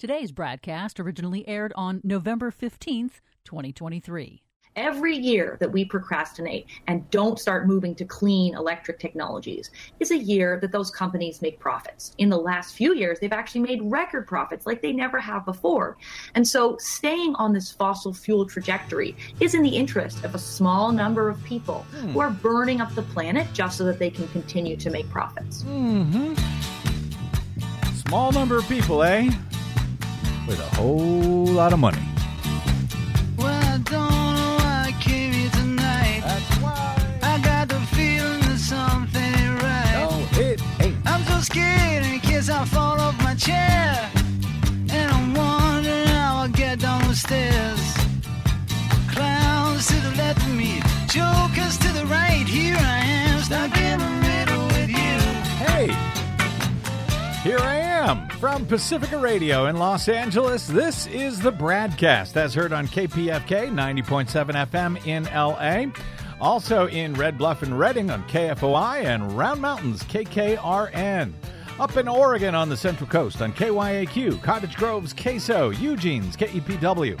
Today's broadcast originally aired on November 15th, 2023. Every year that we procrastinate and don't start moving to clean electric technologies is a year that those companies make profits. In the last few years, they've actually made record profits like they never have before. And so staying on this fossil fuel trajectory is in the interest of a small number of people who are burning up the planet just so that they can continue to make profits. Mm-hmm. Small number of people, eh? With a whole lot of money. Well, I don't. Scared in case I fall off my chair, and I'm wondering how I get down the stairs. Clowns to the left of me, jokers to the right. Here I am, stuck in the middle with you. Hey, here I am from Pacifica Radio in Los Angeles. This is the Bradcast, as heard on KPFK 90.7 FM in LA. Also in Red Bluff and Redding on KFOI and Round Mountains, KKRN. Up in Oregon on the Central Coast on KYAQ, Cottage Grove's KSO, Eugene's KEPW.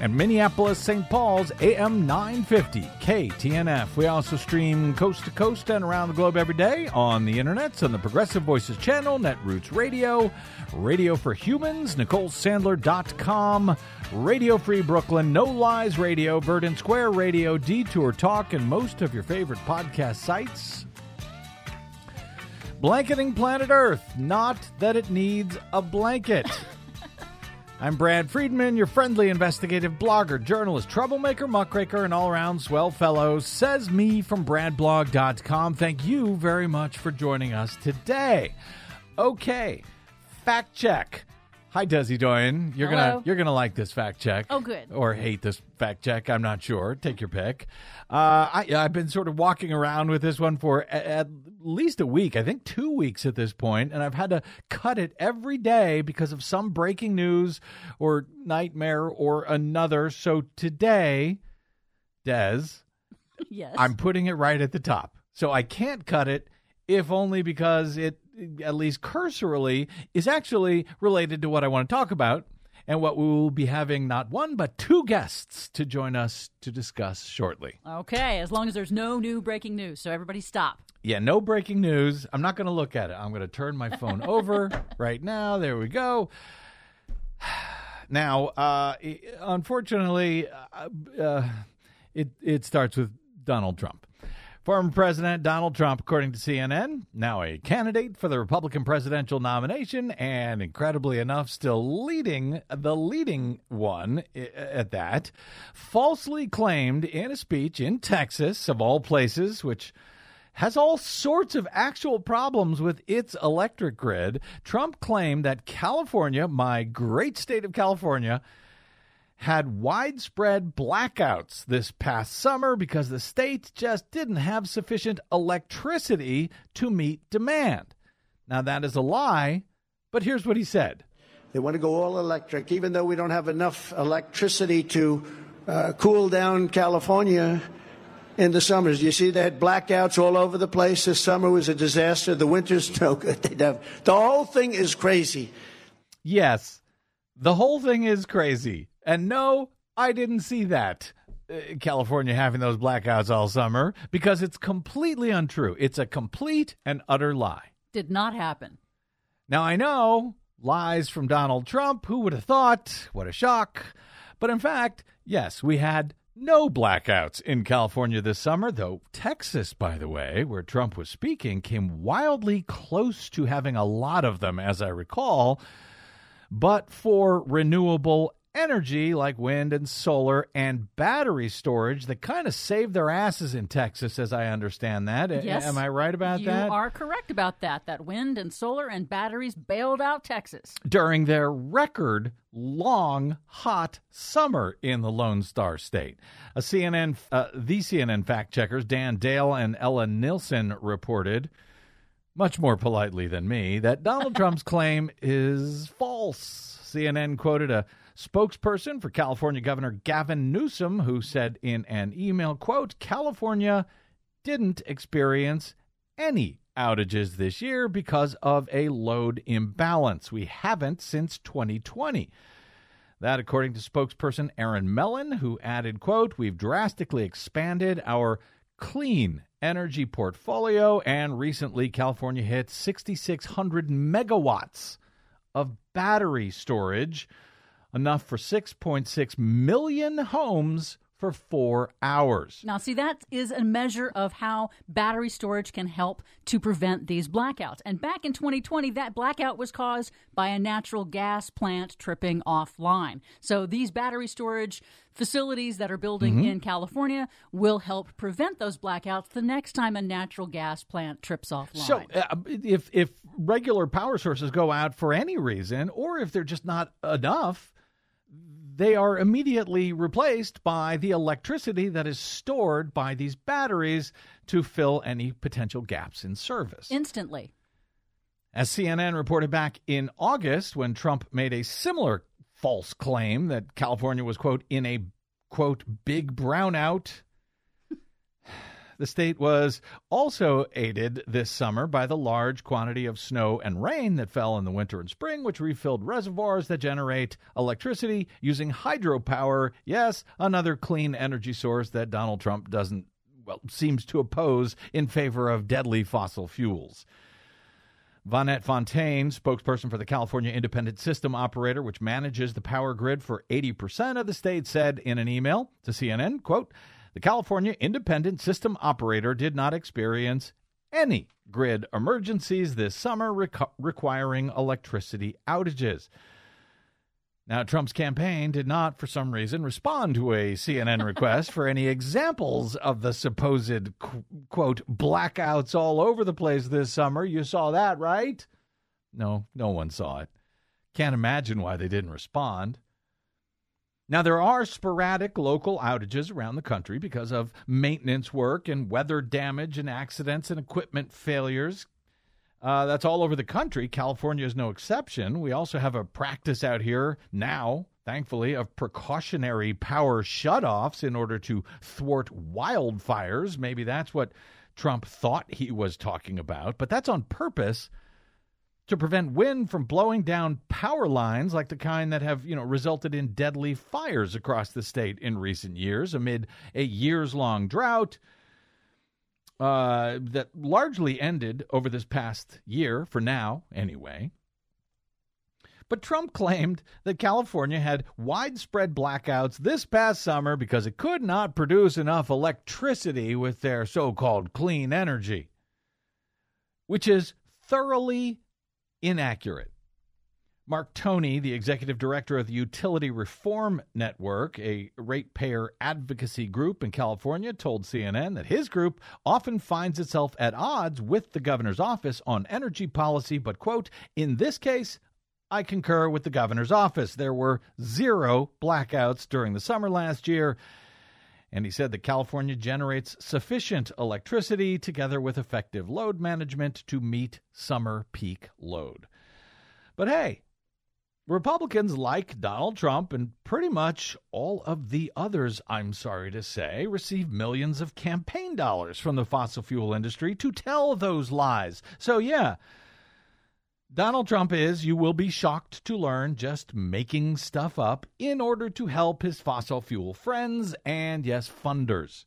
and Minneapolis, St. Paul's AM 950, KTNF. We also stream coast to coast and around the globe every day on the internets on the Progressive Voices Channel, Netroots Radio, Radio for Humans, NicoleSandler.com, Radio Free Brooklyn, No Lies Radio, Verdant Square Radio, Detour Talk, and most of your favorite podcast sites. Blanketing planet Earth, not that it needs a blanket. I'm Brad Friedman, your friendly investigative blogger, journalist, troublemaker, muckraker, and all-around swell fellow, says me from BradBlog.com. Thank you very much for joining us today. Okay, fact check. Hi, Desi Doyen. You're gonna like this fact check. Oh, good. Or hate this fact check. I'm not sure. Take your pick. I've been sort of walking around with this one for at least a week. I think 2 weeks at this point, and I've had to cut it every day because of some breaking news or nightmare or another. So today, Des, yes, I'm putting it right at the top. So I can't cut it, if only because it, at least cursorily, is actually related to what I want to talk about and what we will be having not one but two guests to join us to discuss shortly. Okay, as long as there's no new breaking news, so everybody stop. Yeah, no breaking news. I'm not going to look at it. I'm going to turn my phone over right now. There we go. Now, unfortunately, it starts with Donald Trump. Former President Donald Trump, according to CNN, now a candidate for the Republican presidential nomination and, incredibly enough, still leading one at that, falsely claimed in a speech in Texas, of all places, which has all sorts of actual problems with its electric grid. Trump claimed that California, my great state of California, had widespread blackouts this past summer because the state just didn't have sufficient electricity to meet demand. Now, that is a lie, but here's what he said. They want to go all electric, even though we don't have enough electricity to cool down California in the summers. You see, they had blackouts all over the place. This summer was a disaster. The winter's no good. The whole thing is crazy. Yes, the whole thing is crazy. And no, I didn't see that, California having those blackouts all summer, because it's completely untrue. It's a complete and utter lie. Did not happen. Now, I know, lies from Donald Trump. Who would have thought? What a shock. But in fact, yes, we had no blackouts in California this summer, though Texas, by the way, where Trump was speaking, came wildly close to having a lot of them, as I recall, but for renewable energy like wind and solar and battery storage that kind of saved their asses in Texas, as I understand that. Yes, am I right about that? You are correct about that. That wind and solar and batteries bailed out Texas during their record long, hot summer in the Lone Star State. The CNN fact checkers Dan Dale and Ella Nielsen reported, much more politely than me, that Donald Trump's claim is false. CNN quoted a spokesperson for California Governor Gavin Newsom, who said in an email, quote, California didn't experience any outages this year because of a load imbalance. We haven't since 2020. That, according to spokesperson Aaron Mellon, who added, quote, we've drastically expanded our clean energy portfolio, and recently California hit 6,600 megawatts of battery storage, enough for 6.6 million homes for 4 hours. Now, see, that is a measure of how battery storage can help to prevent these blackouts. And back in 2020, that blackout was caused by a natural gas plant tripping offline. So these battery storage facilities that are building in California will help prevent those blackouts the next time a natural gas plant trips offline. So if regular power sources go out for any reason, or if they're just not enough, they are immediately replaced by the electricity that is stored by these batteries to fill any potential gaps in service. Instantly. As CNN reported back in August, when Trump made a similar false claim that California was, quote, in a, quote, big brownout, the state was also aided this summer by the large quantity of snow and rain that fell in the winter and spring, which refilled reservoirs that generate electricity using hydropower. Yes, another clean energy source that Donald Trump seems to oppose in favor of deadly fossil fuels. Vonette Fontaine, spokesperson for the California Independent System Operator, which manages the power grid for 80% of the state, said in an email to CNN, quote, the California Independent System Operator did not experience any grid emergencies this summer requiring electricity outages. Now, Trump's campaign did not, for some reason, respond to a CNN request for any examples of the supposed, quote, blackouts all over the place this summer. You saw that, right? No, no one saw it. Can't imagine why they didn't respond. Now, there are sporadic local outages around the country because of maintenance work and weather damage and accidents and equipment failures. That's all over the country. California is no exception. We also have a practice out here now, thankfully, of precautionary power shutoffs in order to thwart wildfires. Maybe that's what Trump thought he was talking about, but that's on purpose, to prevent wind from blowing down power lines like the kind that have, resulted in deadly fires across the state in recent years amid a years-long drought that largely ended over this past year, for now anyway. But Trump claimed that California had widespread blackouts this past summer because it could not produce enough electricity with their so-called clean energy, which is thoroughly inaccurate. Mark Tony, the executive director of the Utility Reform Network, a ratepayer advocacy group in California, told CNN that his group often finds itself at odds with the governor's office on energy policy, but, quote, in this case, I concur with the governor's office. There were zero blackouts during the summer last year. And he said that California generates sufficient electricity together with effective load management to meet summer peak load. But hey, Republicans like Donald Trump and pretty much all of the others, I'm sorry to say, receive millions of campaign dollars from the fossil fuel industry to tell those lies. So yeah, Donald Trump is, you will be shocked to learn, just making stuff up in order to help his fossil fuel friends and, yes, funders.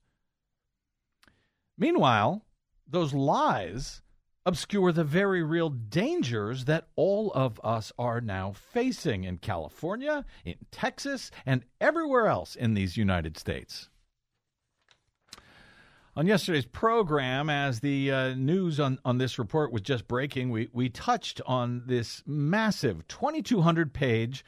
Meanwhile, those lies obscure the very real dangers that all of us are now facing in California, in Texas, and everywhere else in these United States. On yesterday's program, as the news on this report was just breaking, we touched on this massive 2,200-page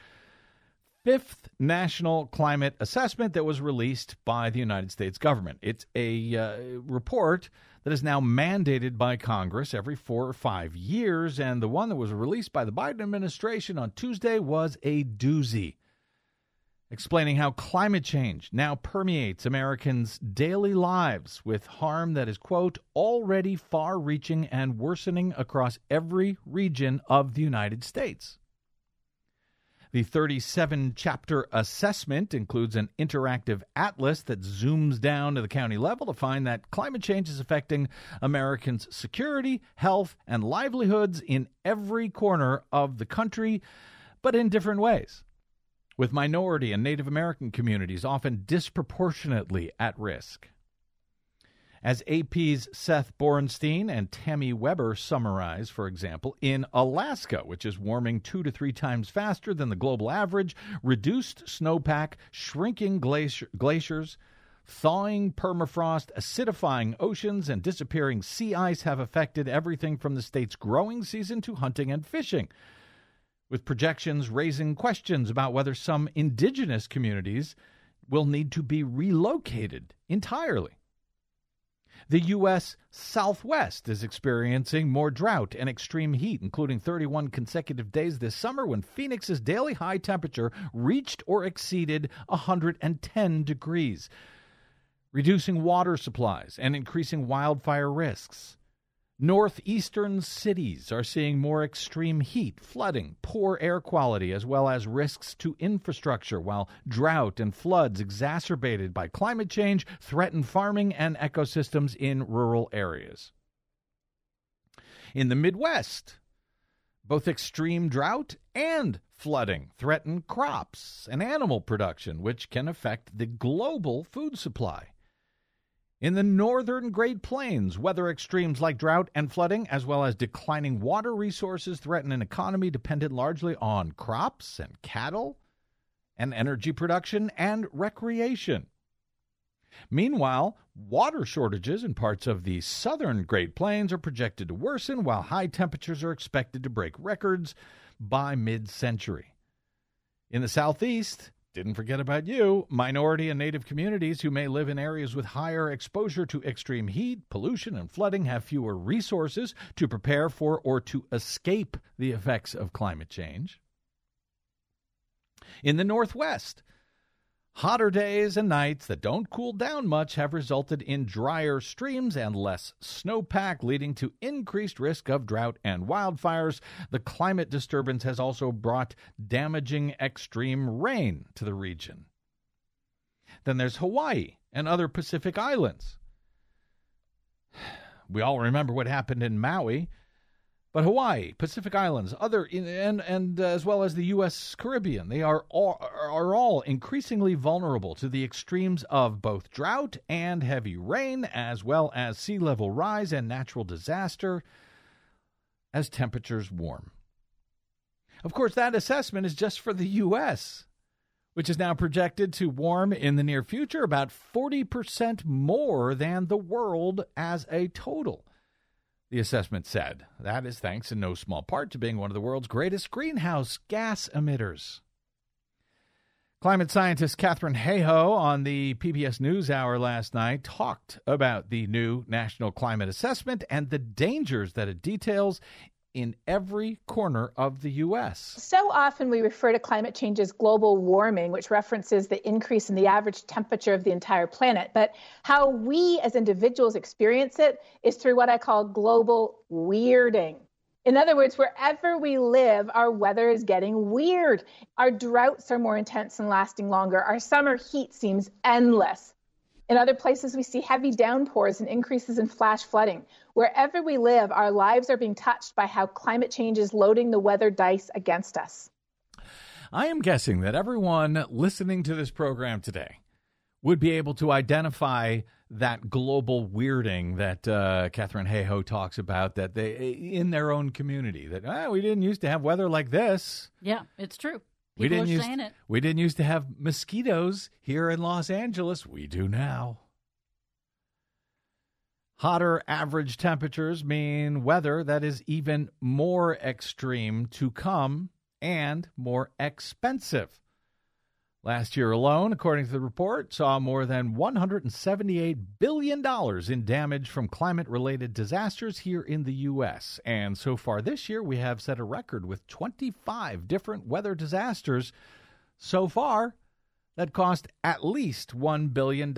fifth national climate assessment that was released by the United States government. It's a report that is now mandated by Congress every 4 or 5 years, and the one that was released by the Biden administration on Tuesday was a doozy, explaining how climate change now permeates Americans' daily lives with harm that is, quote, already far-reaching and worsening across every region of the United States. The 37-chapter assessment includes an interactive atlas that zooms down to the county level to find that climate change is affecting Americans' security, health, and livelihoods in every corner of the country, but in different ways, with minority and Native American communities often disproportionately at risk. As AP's Seth Borenstein and Tammy Weber summarize, for example, in Alaska, which is warming 2 to 3 times faster than the global average, reduced snowpack, shrinking glaciers, thawing permafrost, acidifying oceans, and disappearing sea ice have affected everything from the state's growing season to hunting and fishing, with projections raising questions about whether some indigenous communities will need to be relocated entirely. The U.S. Southwest is experiencing more drought and extreme heat, including 31 consecutive days this summer when Phoenix's daily high temperature reached or exceeded 110 degrees, reducing water supplies and increasing wildfire risks. Northeastern cities are seeing more extreme heat, flooding, poor air quality, as well as risks to infrastructure, while drought and floods exacerbated by climate change threaten farming and ecosystems in rural areas. In the Midwest, both extreme drought and flooding threaten crops and animal production, which can affect the global food supply. In the northern Great Plains, weather extremes like drought and flooding, as well as declining water resources, threaten an economy dependent largely on crops and cattle and energy production and recreation. Meanwhile, water shortages in parts of the southern Great Plains are projected to worsen, while high temperatures are expected to break records by mid-century. In the southeast, didn't forget about you, minority and Native communities who may live in areas with higher exposure to extreme heat, pollution, and flooding have fewer resources to prepare for or to escape the effects of climate change. In the Northwest, hotter days and nights that don't cool down much have resulted in drier streams and less snowpack, leading to increased risk of drought and wildfires. The climate disturbance has also brought damaging extreme rain to the region. Then there's Hawaii and other Pacific islands. We all remember what happened in Maui. But Hawaii, Pacific Islands, as well as the U.S. Caribbean, they are all increasingly vulnerable to the extremes of both drought and heavy rain, as well as sea level rise and natural disaster as temperatures warm. Of course, that assessment is just for the U.S., which is now projected to warm in the near future about 40% more than the world as a total. The assessment said that is thanks in no small part to being one of the world's greatest greenhouse gas emitters. Climate scientist Catherine Hayhoe on the PBS NewsHour last night talked about the new National Climate Assessment and the dangers that it details in every corner of the U.S. So often we refer to climate change as global warming, which references the increase in the average temperature of the entire planet. But how we as individuals experience it is through what I call global weirding. In other words, wherever we live, our weather is getting weird. Our droughts are more intense and lasting longer. Our summer heat seems endless. In other places, we see heavy downpours and increases in flash flooding. Wherever we live, our lives are being touched by how climate change is loading the weather dice against us. I am guessing that everyone listening to this program today would be able to identify that global weirding that Catherine Hayhoe talks about, that they in their own community, that we didn't used to have weather like this. Yeah, it's true. We didn't used to have mosquitoes here in Los Angeles. We do now. Hotter average temperatures mean weather that is even more extreme to come and more expensive. Last year alone, according to the report, saw more than $178 billion in damage from climate-related disasters here in the U.S. And so far this year, we have set a record with 25 different weather disasters so far that cost at least $1 billion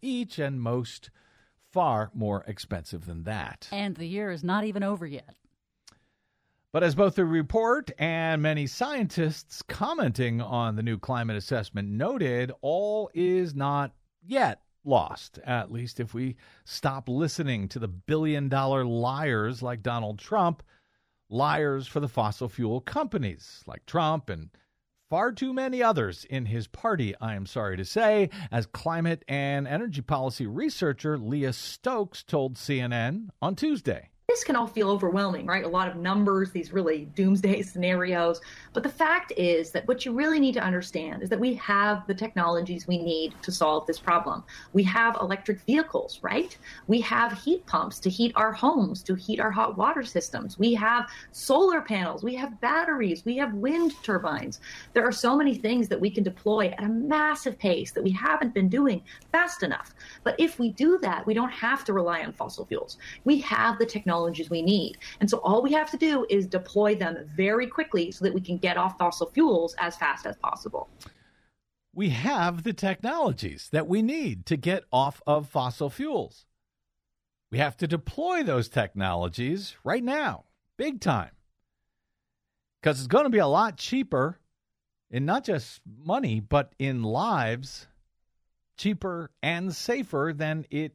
each, and most far more expensive than that. And the year is not even over yet. But as both the report and many scientists commenting on the new climate assessment noted, all is not yet lost, at least if we stop listening to the billion-dollar liars like Donald Trump, liars for the fossil fuel companies like Trump and far too many others in his party, I am sorry to say, as climate and energy policy researcher Leah Stokes told CNN on Tuesday. This can all feel overwhelming, right? A lot of numbers, these really doomsday scenarios. But the fact is that what you really need to understand is that we have the technologies we need to solve this problem. We have electric vehicles, right? We have heat pumps to heat our homes, to heat our hot water systems. We have solar panels. We have batteries. We have wind turbines. There are so many things that we can deploy at a massive pace that we haven't been doing fast enough. But if we do that, we don't have to rely on fossil fuels. We have the technologies we need. And so all we have to do is deploy them very quickly so that we can get off fossil fuels as fast as possible. We have the technologies that we need to get off of fossil fuels. We have to deploy those technologies right now, big time, because it's going to be a lot cheaper in not just money, but in lives, cheaper and safer than it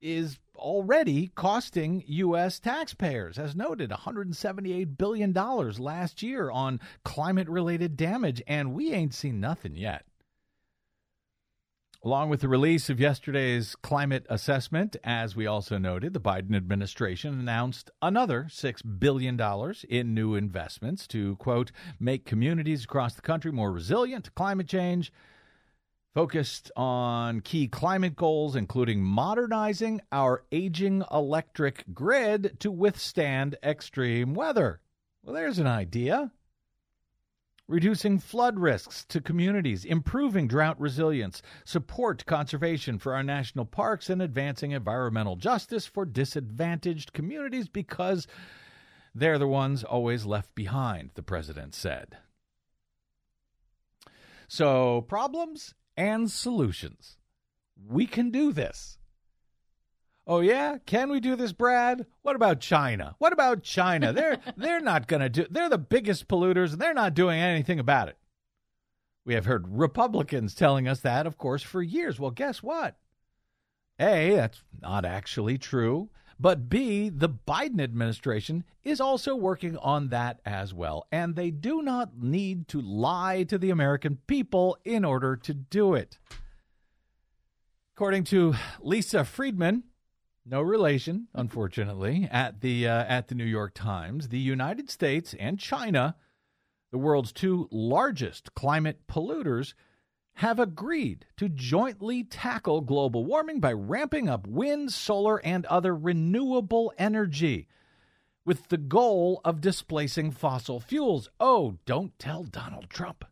is already costing U.S. taxpayers. As noted, $178 billion last year on climate-related damage, and we ain't seen nothing yet. Along with the release of yesterday's climate assessment, as we also noted, the Biden administration announced another $6 billion in new investments to, quote, make communities across the country more resilient to climate change, focused on key climate goals, including modernizing our aging electric grid to withstand extreme weather. Well, there's an idea. Reducing flood risks to communities, improving drought resilience, support conservation for our national parks, and advancing environmental justice for disadvantaged communities because they're the ones always left behind, the president said. So, problems and solutions. We can do this. Oh, yeah? Can we do this, Brad? What about China? What about China? They're not going to do... They're the biggest polluters, and they're not doing anything about it. We have heard Republicans telling us that, of course, for years. Well, guess what? A, that's not actually true. But B, the Biden administration is also working on that as well. And they do not need to lie to the American people in order to do it. According to Lisa Friedman, no relation, unfortunately, at the New York Times, the United States and China, the world's two largest climate polluters, have agreed to jointly tackle global warming by ramping up wind, solar, and other renewable energy with the goal of displacing fossil fuels. Oh, don't tell Donald Trump.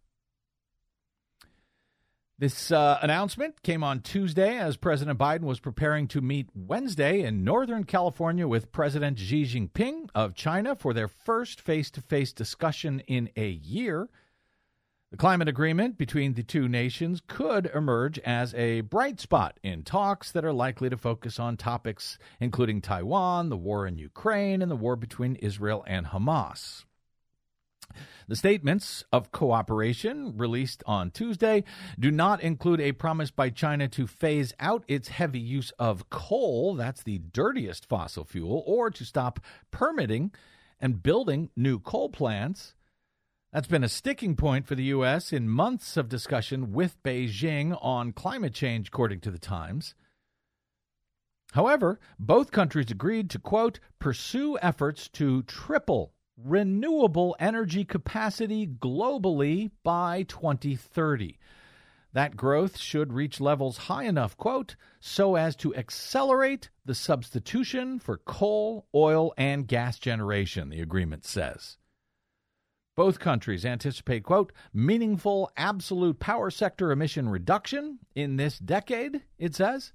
This announcement came on Tuesday as President Biden was preparing to meet Wednesday in Northern California with President Xi Jinping of China for their first face-to-face discussion in a year. The climate agreement between the two nations could emerge as a bright spot in talks that are likely to focus on topics including Taiwan, the war in Ukraine, and the war between Israel and Hamas. The statements of cooperation released on Tuesday do not include a promise by China to phase out its heavy use of coal, that's the dirtiest fossil fuel, or to stop permitting and building new coal plants. That's been a sticking point for the U.S. in months of discussion with Beijing on climate change, according to the Times. However, both countries agreed to, quote, pursue efforts to triple renewable energy capacity globally by 2030. That growth should reach levels high enough, quote, so as to accelerate the substitution for coal, oil, and gas generation, the agreement says. Both countries anticipate, quote, meaningful absolute power sector emission reduction in this decade, it says.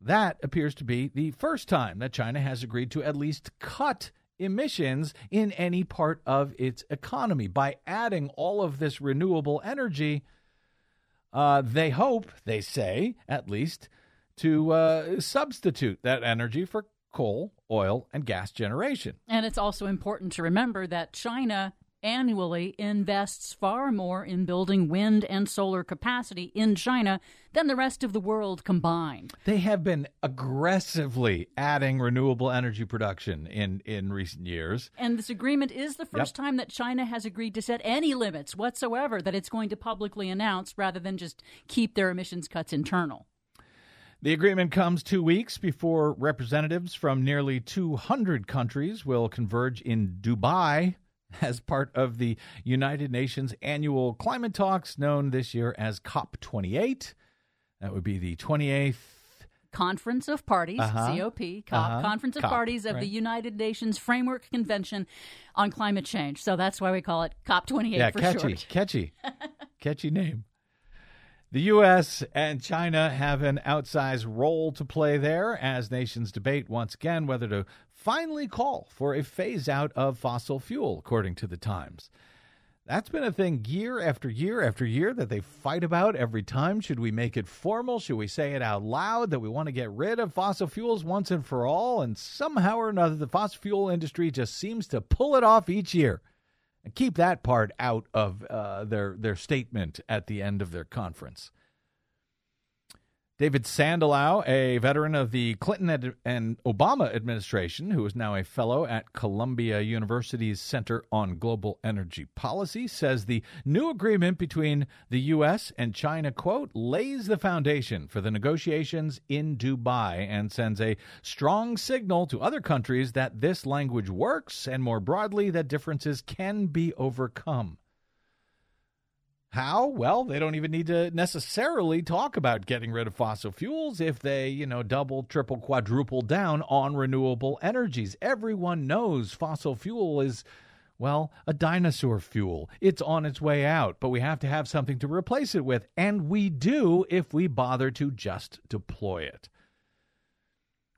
That appears to be the first time that China has agreed to at least cut emissions in any part of its economy. By adding all of this renewable energy, they hope, they say, at least, to substitute that energy for coal, oil, and gas generation. And it's also important to remember that China annually invests far more in building wind and solar capacity in China than the rest of the world combined. They have been aggressively adding renewable energy production in recent years. And this agreement is the first time that China has agreed to set any limits whatsoever that it's going to publicly announce, rather than just keep their emissions cuts internal. The agreement comes 2 weeks before representatives from nearly 200 countries will converge in Dubai as part of the United Nations annual climate talks, known this year as COP28. That would be the 28th Conference of Parties, Conference of Parties of the United Nations Framework Convention on Climate Change. So that's why we call it COP28 for short. Catchy name. The U.S. and China have an outsized role to play there as nations debate once again whether to finally call for a phase-out of fossil fuel, according to The Times. That's been a thing year after year after year that they fight about every time. Should we make it formal? Should we say it out loud that we want to get rid of fossil fuels once and for all? And somehow or another, the fossil fuel industry just seems to pull it off each year. And keep that part out of their statement at the end of their conference. David Sandelow, a veteran of the Clinton and Obama administration, who is now a fellow at Columbia University's Center on Global Energy Policy, says the new agreement between the U.S. and China, quote, lays the foundation for the negotiations in Dubai and sends a strong signal to other countries that this language works and, more broadly, that differences can be overcome. How? Well, they don't even need to necessarily talk about getting rid of fossil fuels if they, double, triple, quadruple down on renewable energies. Everyone knows fossil fuel is, a dinosaur fuel. It's on its way out, but we have to have something to replace it with, and we do if we bother to just deploy it.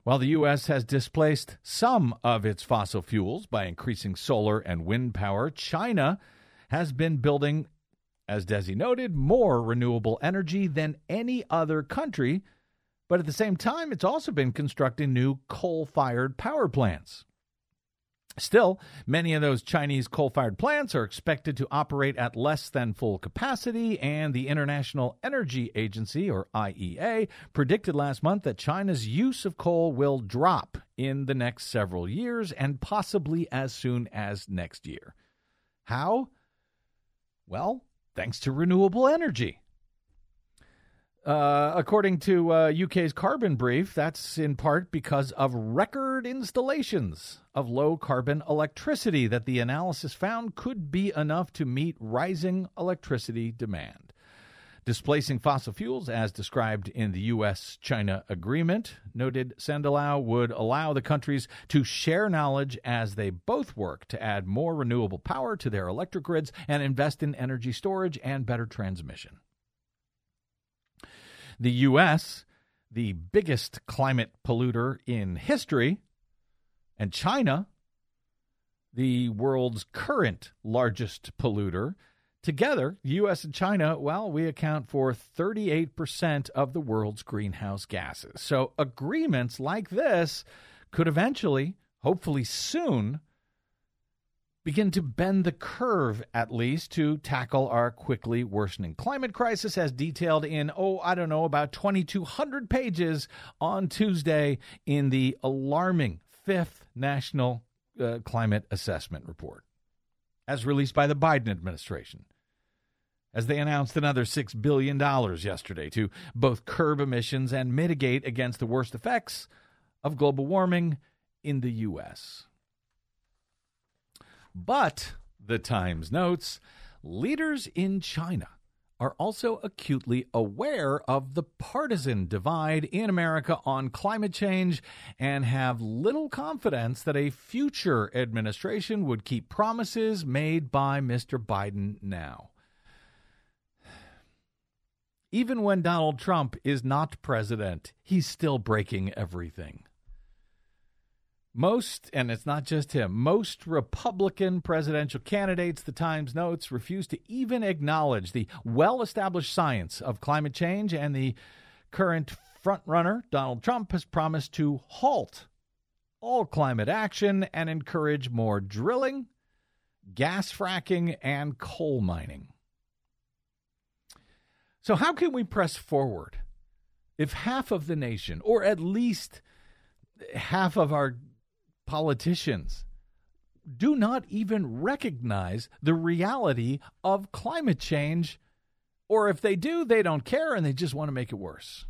While the U.S. has displaced some of its fossil fuels by increasing solar and wind power, China has been building, as Desi noted, more renewable energy than any other country, but at the same time, it's also been constructing new coal-fired power plants. Still, many of those Chinese coal-fired plants are expected to operate at less than full capacity, and the International Energy Agency, or IEA, predicted last month that China's use of coal will drop in the next several years and possibly as soon as next year. How? Well, thanks to renewable energy. According to UK's Carbon Brief, that's in part because of record installations of low-carbon electricity that the analysis found could be enough to meet rising electricity demand. Displacing fossil fuels, as described in the U.S.-China agreement, noted Sandelow, would allow the countries to share knowledge as they both work to add more renewable power to their electric grids and invest in energy storage and better transmission. The U.S., the biggest climate polluter in history, and China, the world's current largest polluter, together, the U.S. and China, we account for 38% of the world's greenhouse gases. So agreements like this could eventually, hopefully soon, begin to bend the curve, at least, to tackle our quickly worsening climate crisis, as detailed in, about 2,200 pages on Tuesday in the alarming 5th National Climate Assessment Report, as released by the Biden administration, as they announced another $6 billion yesterday to both curb emissions and mitigate against the worst effects of global warming in the U.S. But, the Times notes, leaders in China are also acutely aware of the partisan divide in America on climate change and have little confidence that a future administration would keep promises made by Mr. Biden now. Even when Donald Trump is not president, he's still breaking everything. Most, and it's not just him, most Republican presidential candidates, the Times notes, refuse to even acknowledge the well-established science of climate change, and the current frontrunner, Donald Trump, has promised to halt all climate action and encourage more drilling, gas fracking, and coal mining. So how can we press forward if half of the nation, or at least half of our politicians, do not even recognize the reality of climate change, or if they do, they don't care and they just want to make it worse?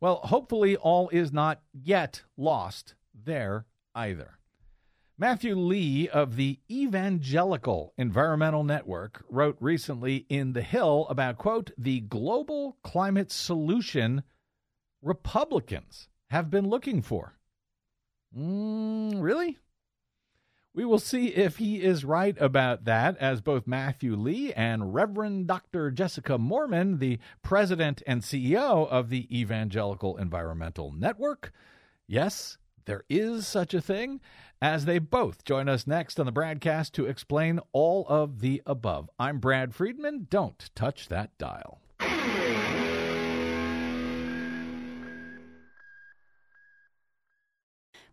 Well, hopefully all is not yet lost there either. Matthew Lee of the Evangelical Environmental Network wrote recently in The Hill about, quote, the global climate solution Republicans have been looking for. Really? We will see if he is right about that, as both Matthew Lee and Reverend Dr. Jessica Moorman, the president and CEO of the Evangelical Environmental Network, yes, there is such a thing, as they both join us next on the Bradcast to explain all of the above. I'm Brad Friedman. Don't touch that dial.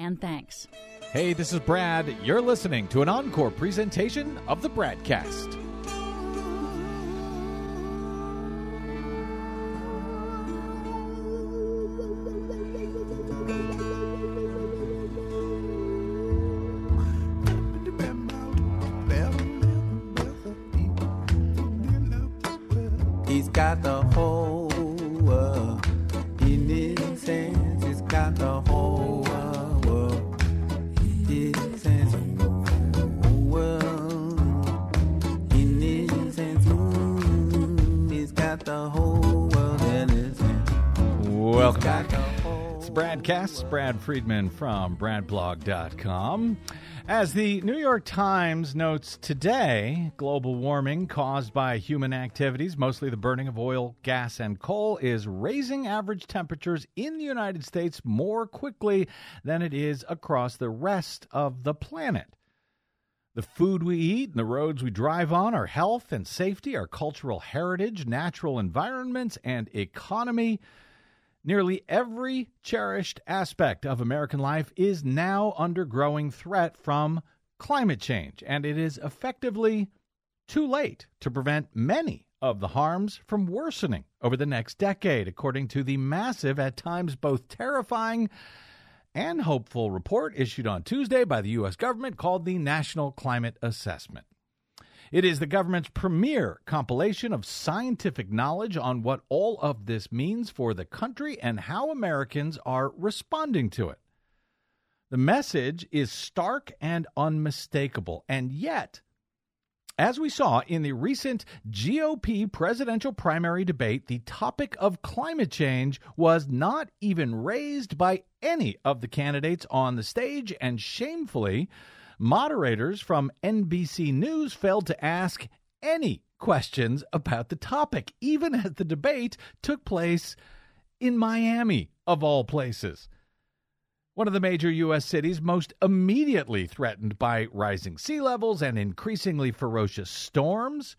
And thanks. Hey, this is Brad. You're listening to an encore presentation of the Bradcast. He's got the whole world in his hands. He's got the whole world. Welcome back. It's Bradcast. Brad Friedman from BradBlog.com. As the New York Times notes today, global warming caused by human activities, mostly the burning of oil, gas, and coal, is raising average temperatures in the United States more quickly than it is across the rest of the planet. The food we eat and the roads we drive on, our health and safety, our cultural heritage, natural environments, and economy. Nearly every cherished aspect of American life is now under growing threat from climate change, and it is effectively too late to prevent many of the harms from worsening over the next decade, according to the massive, at times both terrifying and hopeful report issued on Tuesday by the U.S. government called the National Climate Assessment. It is the government's premier compilation of scientific knowledge on what all of this means for the country and how Americans are responding to it. The message is stark and unmistakable, and yet, as we saw in the recent GOP presidential primary debate, the topic of climate change was not even raised by any of the candidates on the stage, and shamefully, moderators from NBC News failed to ask any questions about the topic, even as the debate took place in Miami, of all places. One of the major U.S. cities most immediately threatened by rising sea levels and increasingly ferocious storms,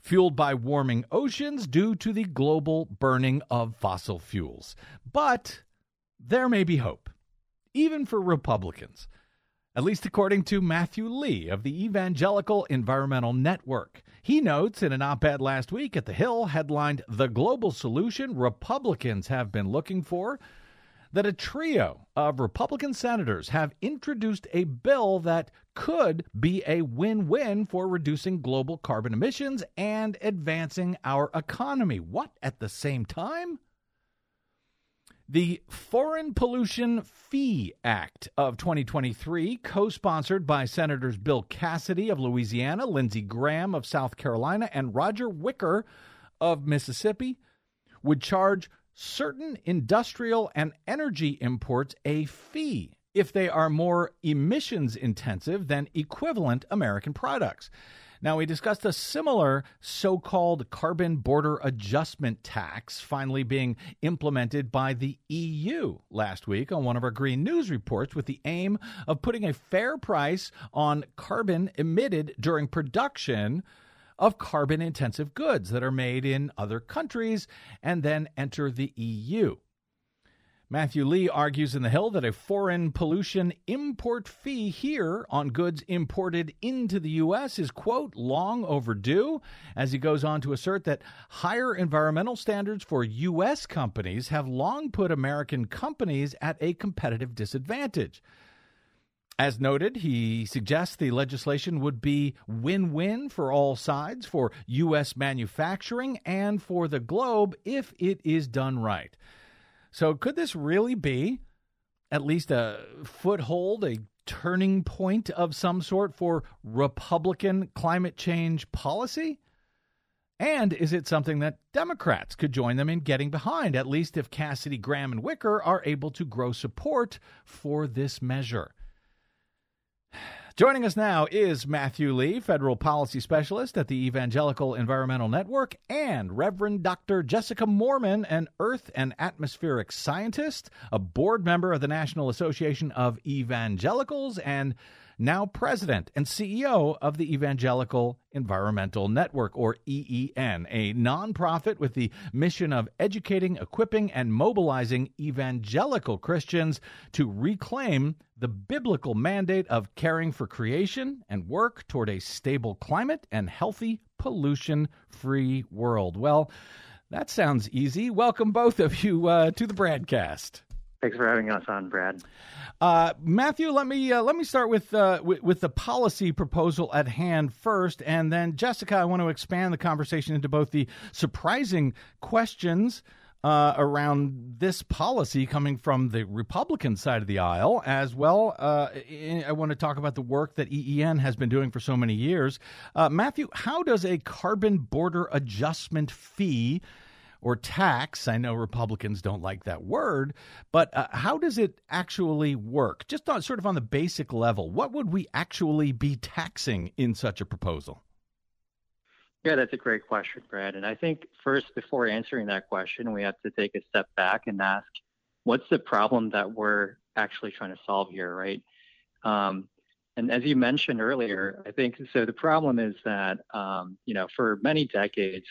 fueled by warming oceans due to the global burning of fossil fuels. But there may be hope, even for Republicans. at least according to Matthew Lee of the Evangelical Environmental Network. He notes in an op-ed last week at The Hill, headlined "The Global Solution Republicans Have Been Looking For," that a trio of Republican senators have introduced a bill that could be a win-win for reducing global carbon emissions and advancing our economy. What, at the same time? The Foreign Pollution Fee Act of 2023, co-sponsored by Senators Bill Cassidy of Louisiana, Lindsey Graham of South Carolina, and Roger Wicker of Mississippi, would charge certain industrial and energy imports a fee if they are more emissions intensive than equivalent American products. Now, we discussed a similar so-called carbon border adjustment tax finally being implemented by the EU last week on one of our Green News reports, with the aim of putting a fair price on carbon emitted during production of carbon-intensive goods that are made in other countries and then enter the EU. Matthew Lee argues in The Hill that a foreign pollution import fee here on goods imported into the U.S. is, quote, long overdue, as he goes on to assert that higher environmental standards for U.S. companies have long put American companies at a competitive disadvantage. As noted, he suggests the legislation would be win-win for all sides, for U.S. manufacturing and for the globe, if it is done right. So could this really be at least a foothold, a turning point of some sort for Republican climate change policy? And is it something that Democrats could join them in getting behind, at least if Cassidy, Graham, and Wicker are able to grow support for this measure? Joining us now is Matthew Lee, federal policy specialist at the Evangelical Environmental Network, and Reverend Dr. Jessica Moorman, an earth and atmospheric scientist, a board member of the National Association of Evangelicals, and now president and CEO of the Evangelical Environmental Network, or EEN, a nonprofit with the mission of educating, equipping, and mobilizing evangelical Christians to reclaim the biblical mandate of caring for creation and work toward a stable climate and healthy, pollution-free world. Well, that sounds easy. Welcome, both of you, to the Bradcast. Thanks for having us on, Brad. Matthew, let me start with the policy proposal at hand first, and then Jessica, I want to expand the conversation into both the surprising questions around this policy coming from the Republican side of the aisle, as well. I want to talk about the work that EEN has been doing for so many years. Matthew, how does a carbon border adjustment fee or tax, I know Republicans don't like that word, but how does it actually work? Just on, sort of on the basic level, what would we actually be taxing in such a proposal? Yeah, that's a great question, Brad. And I think first, before answering that question, we have to take a step back and ask, what's the problem that we're actually trying to solve here, right? And as you mentioned earlier, I think, so the problem is that, for many decades,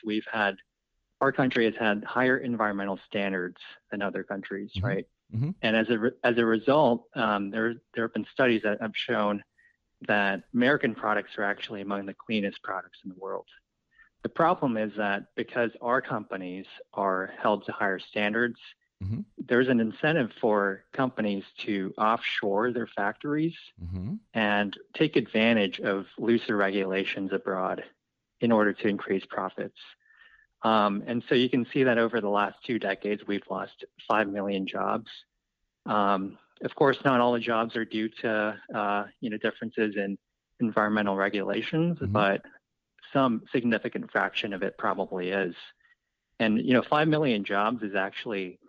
our country has had higher environmental standards than other countries, mm-hmm. right? Mm-hmm. And as a result, there have been studies that have shown that American products are actually among the cleanest products in the world. The problem is that because our companies are held to higher standards, mm-hmm. there's an incentive for companies to offshore their factories mm-hmm. and take advantage of looser regulations abroad in order to increase profits. And so you can see that over the last 2 decades, we've lost 5 million jobs. Of course, not all the jobs are due to, differences in environmental regulations, mm-hmm. but some significant fraction of it probably is. And, 5 million jobs is actually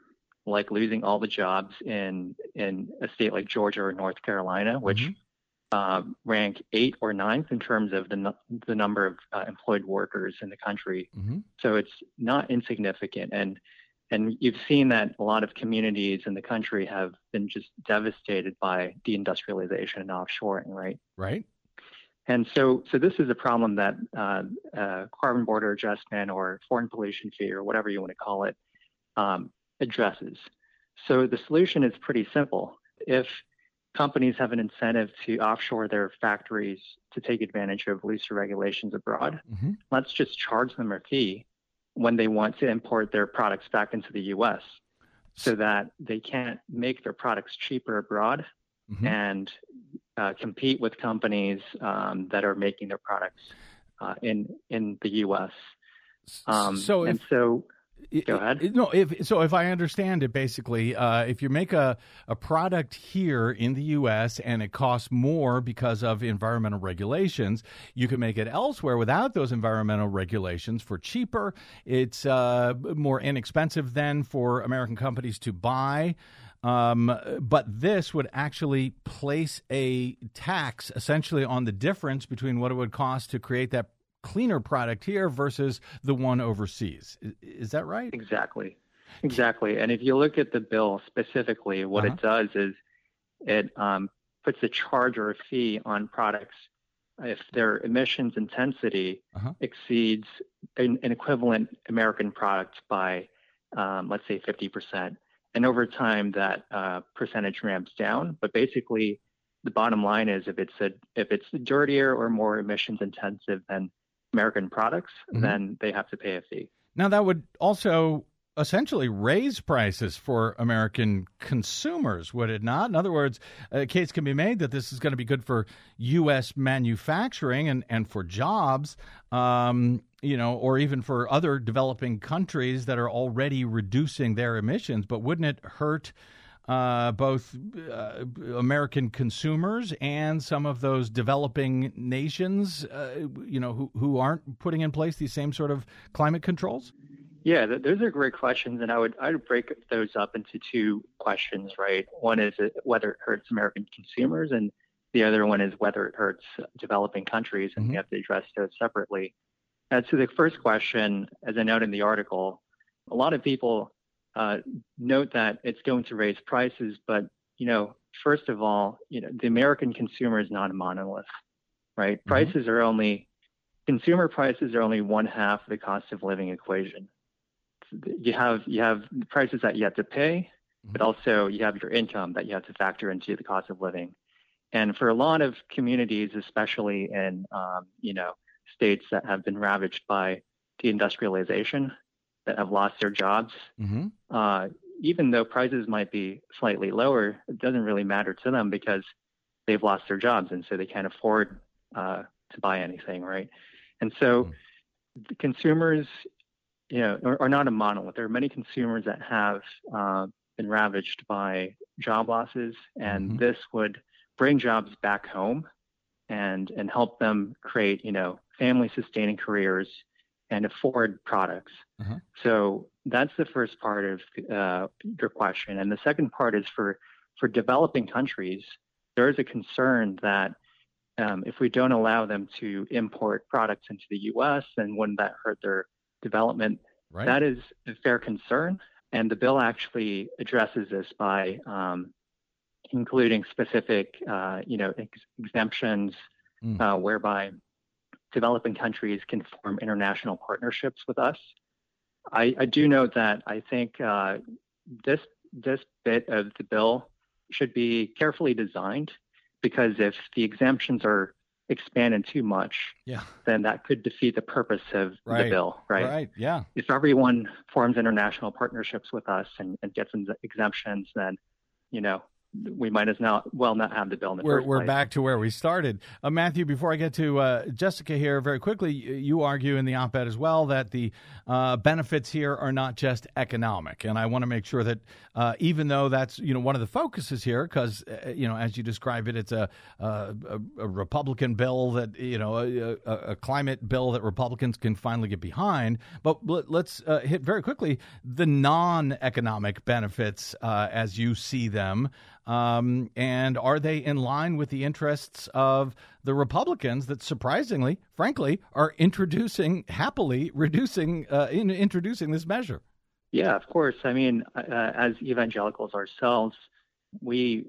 like losing all the jobs in a state like Georgia or North Carolina, which mm-hmm. Rank 8th or 9th in terms of the number of employed workers in the country. Mm-hmm. So it's not insignificant. And you've seen that a lot of communities in the country have been just devastated by deindustrialization and offshoring, right? Right. And so this is a problem that carbon border adjustment or foreign pollution fee or whatever you want to call it addresses. So the solution is pretty simple. If companies have an incentive to offshore their factories to take advantage of looser regulations abroad. Mm-hmm. Let's just charge them a fee when they want to import their products back into the U.S. so that they can't make their products cheaper abroad mm-hmm. and compete with companies that are making their products in the U.S. Go ahead. No, if I understand it, basically, if you make a product here in the U.S. and it costs more because of environmental regulations, you can make it elsewhere without those environmental regulations for cheaper. It's more inexpensive then for American companies to buy. But this would actually place a tax essentially on the difference between what it would cost to create that cleaner product here versus the one overseas. Is that right? Exactly. And if you look at the bill specifically, what it does is it puts a charge or a fee on products if their emissions intensity exceeds an equivalent American product by, let's say, 50%. And over time, that percentage ramps down. But basically, the bottom line is if it's dirtier or more emissions intensive than American products, mm-hmm. then they have to pay a fee. Now, that would also essentially raise prices for American consumers, would it not? In other words, a case can be made that this is going to be good for U.S. manufacturing and for jobs, or even for other developing countries that are already reducing their emissions. But wouldn't it hurt both American consumers and some of those developing nations, who aren't putting in place these same sort of climate controls? Yeah, those are great questions, and I would break those up into two questions, right? One is whether it hurts American consumers, and the other one is whether it hurts developing countries, and mm-hmm. we have to address those separately. As to the first question, as I note in the article, a lot of people note that it's going to raise prices, but, first of all, the American consumer is not a monolith, right? Mm-hmm. Consumer prices are only one half the cost of living equation. You have the prices that you have to pay, mm-hmm. but also you have your income that you have to factor into the cost of living. And for a lot of communities, especially in, states that have been ravaged by deindustrialization, that have lost their jobs, mm-hmm. Even though prices might be slightly lower, it doesn't really matter to them because they've lost their jobs, and so they can't afford to buy anything, right? And so the consumers, are not a monolith. There are many consumers that have been ravaged by job losses, and mm-hmm. this would bring jobs back home and help them create, family-sustaining careers and afford products. Uh-huh. So that's the first part of your question. And the second part is for developing countries, there is a concern that if we don't allow them to import products into the U.S., then wouldn't that hurt their development? Right. That is a fair concern. And the bill actually addresses this by including specific, exemptions whereby developing countries can form international partnerships with us. I do note that I think this bit of the bill should be carefully designed, because if the exemptions are expanded too much, then that could defeat the purpose of the bill, right? Right, yeah. If everyone forms international partnerships with us and gets some exemptions, then, we might as well not have the bill in the first place. We're back to where we started. Matthew, before I get to Jessica here, very quickly, you argue in the op-ed as well that the benefits here are not just economic. And I want to make sure that even though that's, one of the focuses here, because, as you describe it, it's a Republican bill that, a climate bill that Republicans can finally get behind. But let's hit very quickly the non-economic benefits as you see them. And are they in line with the interests of the Republicans that surprisingly, frankly, are introducing this measure? Yeah, of course. I mean, as evangelicals ourselves, we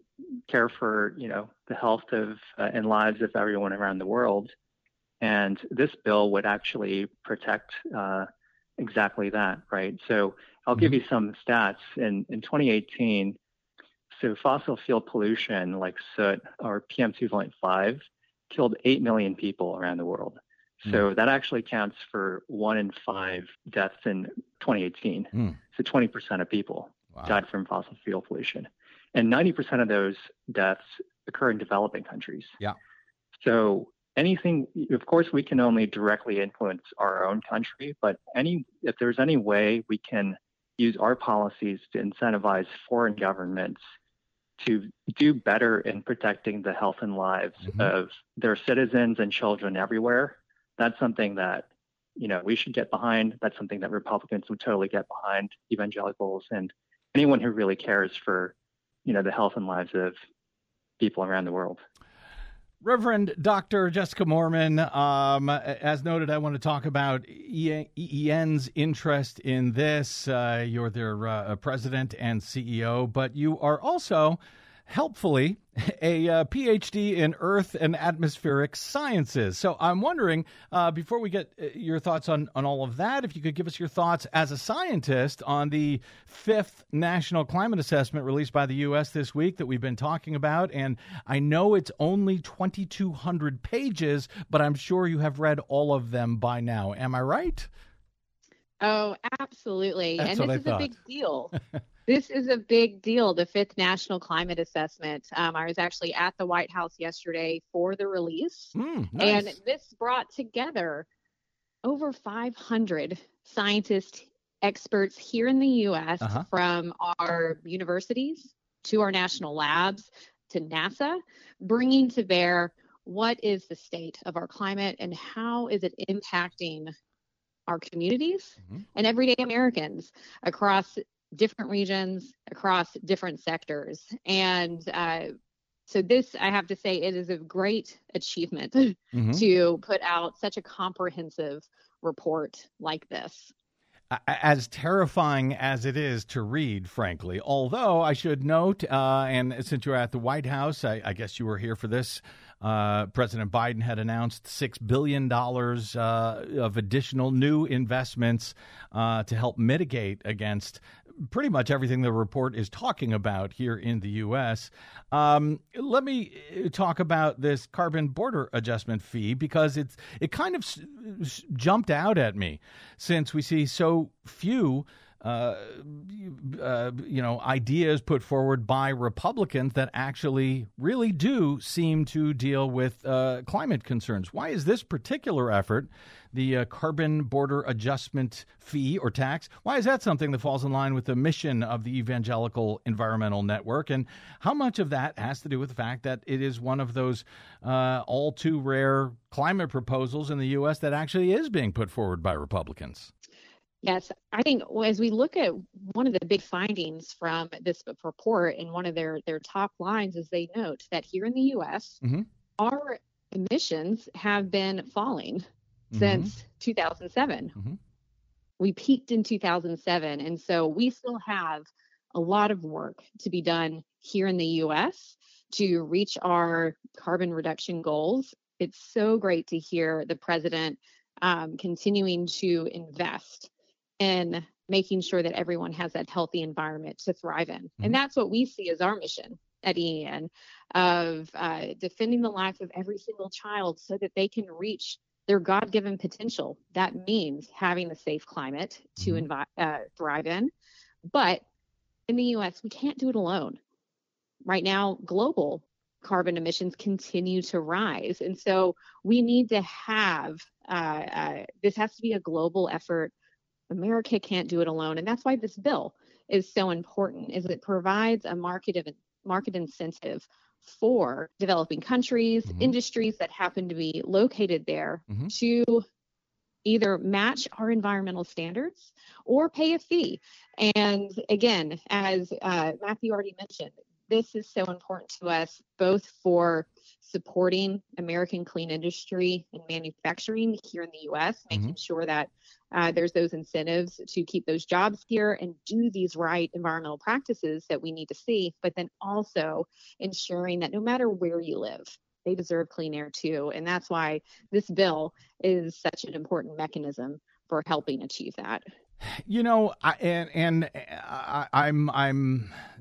care for, the health of and lives of everyone around the world. And this bill would actually protect exactly that, right? So I'll give you some stats. In 2018, So fossil fuel pollution like soot or PM2.5 killed 8 million people around the world. So that actually counts for 1 in 5 deaths in 2018. So 20% of people died from fossil fuel pollution. And 90% of those deaths occur in developing countries. So anything, of course, we can only directly influence our own country, but if there's any way we can use our policies to incentivize foreign governments to do better in protecting the health and lives of their citizens and children everywhere, that's something that, you know, we should get behind. That's something that Republicans would totally get behind, evangelicals and anyone who really cares for, you know, the health and lives of people around the world. Reverend Dr. Jessica Moorman, as noted, I want to talk about EEN's interest in this. You're their president and CEO, but you are also, helpfully, a PhD in Earth and Atmospheric Sciences. So I'm wondering, before we get your thoughts on all of that, if you could give us your thoughts as a scientist on the 5th National Climate Assessment released by the U.S. this week that we've been talking about. And I know it's only 2,200 pages, but I'm sure you have read all of them by now. Am I right? Oh, absolutely. That's and this is a big deal. This is a big deal, the 5th National Climate Assessment. I was actually at the White House yesterday for the release, nice. And this brought together over 500 scientists, experts here in the U.S. From our universities to our national labs to NASA, bringing to bear what is the state of our climate and how is it impacting our communities and everyday Americans across different regions, across different sectors. And so this, I have to say, it is a great achievement to put out such a comprehensive report like this. As terrifying as it is to read, frankly, although I should note, and since you're at the White House, I guess you were here for this, President Biden had announced $6 billion of additional new investments to help mitigate against pretty much everything the report is talking about here in the U.S. Let me talk about this carbon border adjustment fee, because it kind of jumped out at me, since we see so few ideas put forward by Republicans that actually really do seem to deal with climate concerns. Why is this particular effort, the carbon border adjustment fee or tax, why is that something that falls in line with the mission of the Evangelical Environmental Network? And how much of that has to do with the fact that it is one of those all too rare climate proposals in the U.S. that actually is being put forward by Republicans? Yes, I think as we look at one of the big findings from this report, and one of their top lines is they note that here in the U.S., our emissions have been falling since 2007. We peaked in 2007, and so we still have a lot of work to be done here in the U.S. to reach our carbon reduction goals. It's so great to hear the president continuing to invest and making sure that everyone has that healthy environment to thrive in. And that's what we see as our mission at EEN, of defending the life of every single child so that they can reach their God-given potential. That means having a safe climate to thrive in. But in the U.S., we can't do it alone. Right now, global carbon emissions continue to rise. And so we need to have, this has to be a global effort. America can't do it alone. And that's why this bill is so important, is it provides a market incentive for developing countries, industries that happen to be located there to either match our environmental standards or pay a fee. And again, as Matthew already mentioned, this is so important to us, both for supporting American clean industry and manufacturing here in the U.S., making sure that there's those incentives to keep those jobs here and do these right environmental practices that we need to see, but then also ensuring that no matter where you live, they deserve clean air too. And that's why this bill is such an important mechanism for helping achieve that. You know, I'm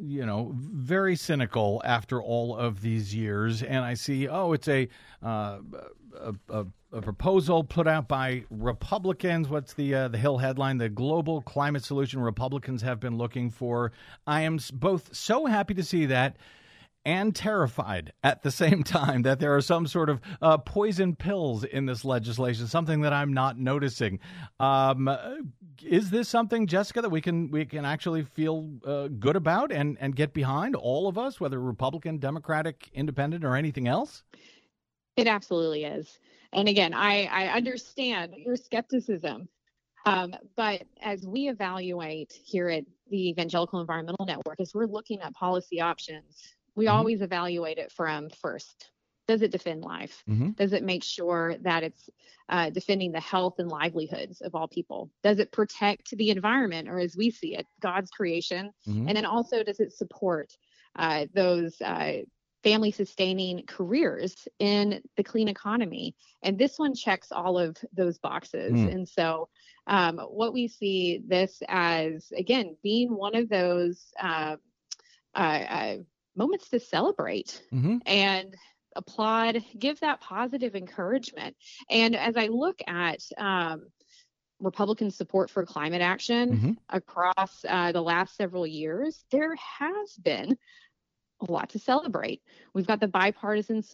you know, very cynical after all of these years, and I see, oh, it's a proposal put out by Republicans. What's the Hill headline? The global climate solution Republicans have been looking for. I am both so happy to see that and terrified at the same time that there are some sort of poison pills in this legislation, something that I'm not noticing. Is this something, Jessica, that we can actually feel good about and get behind, all of us, whether Republican, Democratic, Independent, or anything else? It absolutely is. And again, I understand your skepticism. But as we evaluate here at the Evangelical Environmental Network, as we're looking at policy options, we always evaluate it from first. Does it defend life? Mm-hmm. Does it make sure that it's defending the health and livelihoods of all people? Does it protect the environment, or as we see it, God's creation? Mm-hmm. And then also, does it support those family-sustaining careers in the clean economy? And this one checks all of those boxes. Mm. And so what we see this as, again, being one of those moments to celebrate and applaud, give that positive encouragement. And as I look at Republican support for climate action across the last several years, there has been a lot to celebrate. We've got the bipartisan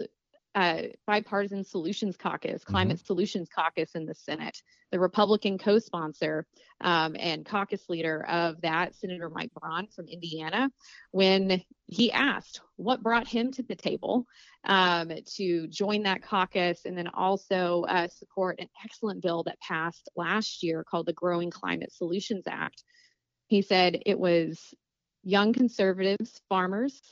Solutions Caucus, Climate Solutions Caucus in the Senate. The Republican co-sponsor and caucus leader of that, Senator Mike Braun from Indiana, when he asked what brought him to the table to join that caucus, and then also support an excellent bill that passed last year called the Growing Climate Solutions Act. He said it was young conservatives, farmers,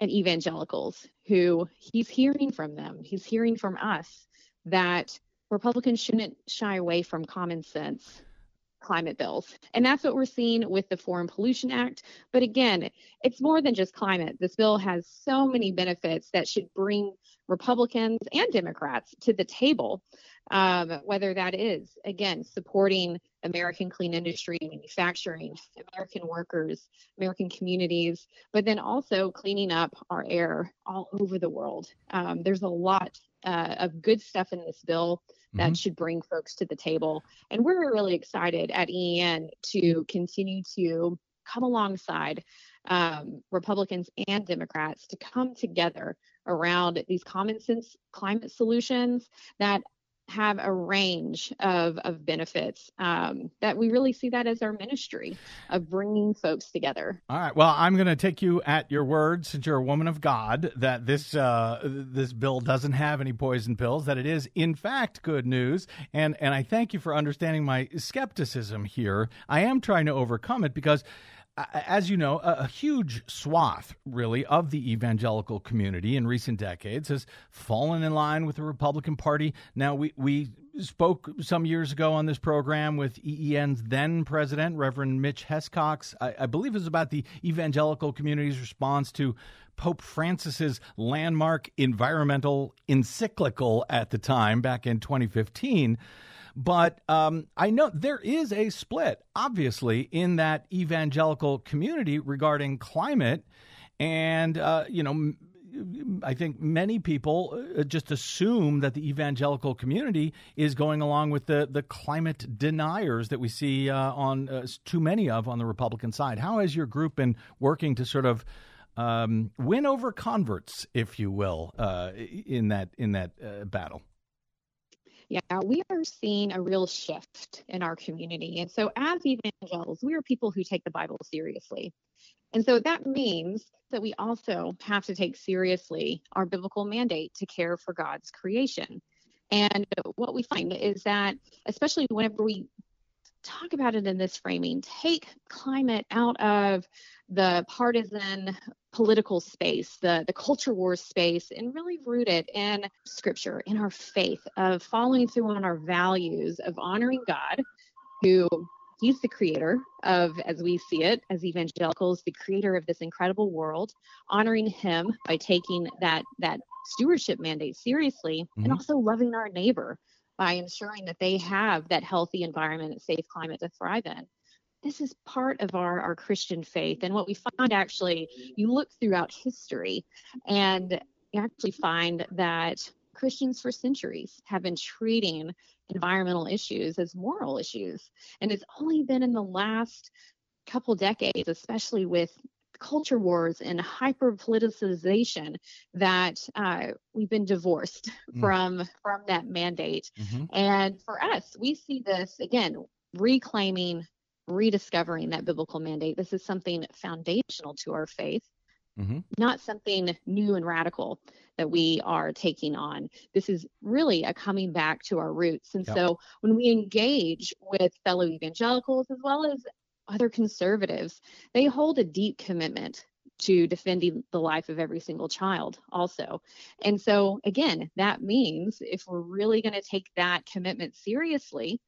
and evangelicals who he's hearing from them. He's hearing from us that Republicans shouldn't shy away from common sense climate bills. And that's what we're seeing with the Foreign Pollution Act. But again, it's more than just climate. This bill has so many benefits that should bring Republicans and Democrats to the table, whether that is, again, supporting American clean industry and manufacturing, American workers, American communities, but then also cleaning up our air all over the world. There's a lot of good stuff in this bill that should bring folks to the table. And we're really excited at EEN to continue to come alongside Republicans and Democrats to come together around these common sense climate solutions that have a range of benefits, that we really see that as our ministry of bringing folks together. All right. Well, I'm going to take you at your word, since you're a woman of God, that this this bill doesn't have any poison pills, that it is, in fact, good news. And I thank you for understanding my skepticism here. I am trying to overcome it because, as you know, a huge swath, really, of the evangelical community in recent decades has fallen in line with the Republican Party. Now, we spoke some years ago on this program with EEN's then president, Reverend Mitch Hescox. I believe it was about the evangelical community's response to Pope Francis's landmark environmental encyclical at the time, back in 2015. But I know there is a split, obviously, in that evangelical community regarding climate. And, you know, I think many people just assume that the evangelical community is going along with the climate deniers that we see on too many of on the Republican side. How has your group been working to sort of win over converts, if you will, in that battle? Yeah, we are seeing a real shift in our community. And so as evangelicals, we are people who take the Bible seriously. And so that means that we also have to take seriously our biblical mandate to care for God's creation. And what we find is that, especially whenever we talk about it in this framing, take climate out of the partisan political space, the culture war space, and really root it in scripture, in our faith, of following through on our values, of honoring God, who he's the creator of, as we see it, as evangelicals, the creator of this incredible world, honoring him by taking that stewardship mandate seriously, and also loving our neighbor by ensuring that they have that healthy environment and safe climate to thrive in. This is part of our Christian faith. And what we find, actually, you look throughout history and you actually find that Christians for centuries have been treating environmental issues as moral issues. And it's only been in the last couple decades, especially with culture wars and hyper-politicization, that we've been divorced from that mandate. Mm-hmm. And for us, we see this, again, reclaiming, rediscovering that biblical mandate. This is something foundational to our faith, not something new and radical that we are taking on. This is really a coming back to our roots. And so when we engage with fellow evangelicals as well as other conservatives, they hold a deep commitment to defending the life of every single child also. And so, again, that means if we're really going to take that commitment seriously,